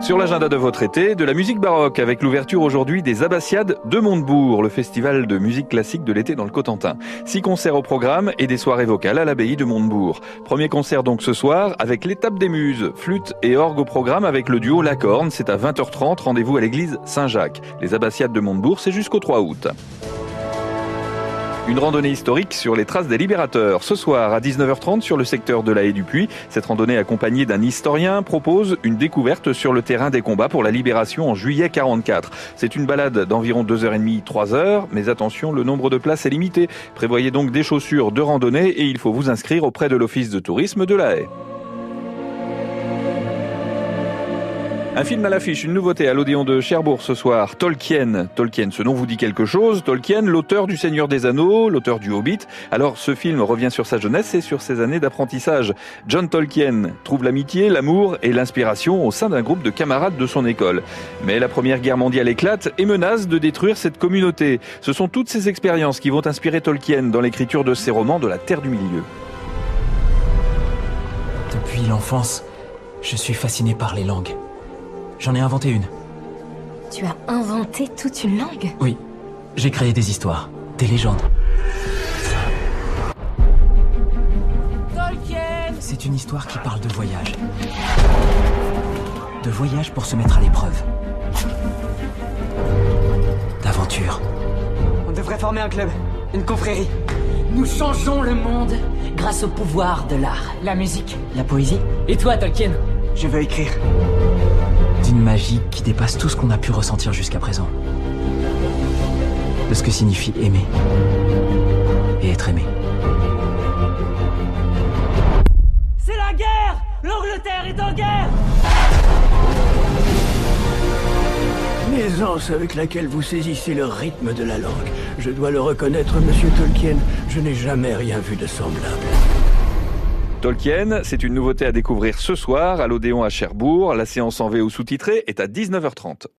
Sur l'agenda de votre été, de la musique baroque avec l'ouverture aujourd'hui des Abbatiades de Montebourg, le festival de musique classique de l'été dans le Cotentin. 6 concerts au programme et des soirées vocales à l'abbaye de Montebourg. Premier concert donc ce soir avec l'étape des Muses, flûte et orgue au programme avec le duo Lacorne. C'est à 20h30, rendez-vous à l'église Saint-Jacques. Les Abbatiades de Montebourg, c'est jusqu'au 3 août. Une randonnée historique sur les traces des libérateurs. Ce soir, à 19h30, sur le secteur de la Haye-du-Puits, cette randonnée accompagnée d'un historien propose une découverte sur le terrain des combats pour la libération en juillet 44. C'est une balade d'environ 2h30, 3h, mais attention, le nombre de places est limité. Prévoyez donc des chaussures de randonnée et il faut vous inscrire auprès de l'Office de tourisme de la Haye. Un film à l'affiche, une nouveauté à l'Odéon de Cherbourg ce soir, Tolkien. Tolkien, ce nom vous dit quelque chose. Tolkien, l'auteur du Seigneur des Anneaux, l'auteur du Hobbit. Alors, ce film revient sur sa jeunesse et sur ses années d'apprentissage. John Tolkien trouve l'amitié, l'amour et l'inspiration au sein d'un groupe de camarades de son école. Mais la Première Guerre mondiale éclate et menace de détruire cette communauté. Ce sont toutes ces expériences qui vont inspirer Tolkien dans l'écriture de ses romans de la Terre du Milieu. Depuis l'enfance, je suis fasciné par les langues. J'en ai inventé une. Tu as inventé toute une langue? Oui. J'ai créé des histoires, des légendes. Tolkien! C'est une histoire qui parle de voyage. De voyage pour se mettre à l'épreuve. D'aventure. On devrait former un club, une confrérie. Nous changeons le monde grâce au pouvoir de l'art. La musique. La poésie. Et toi, Tolkien? Je veux écrire. D'une magie qui dépasse tout ce qu'on a pu ressentir jusqu'à présent. De ce que signifie aimer et être aimé. C'est la guerre! L'Angleterre est en guerre! L'aisance avec laquelle vous saisissez le rythme de la langue. Je dois le reconnaître, monsieur Tolkien, je n'ai jamais rien vu de semblable. Tolkien, c'est une nouveauté à découvrir ce soir à l'Odéon à Cherbourg. La séance en VO sous-titrée est à 19h30.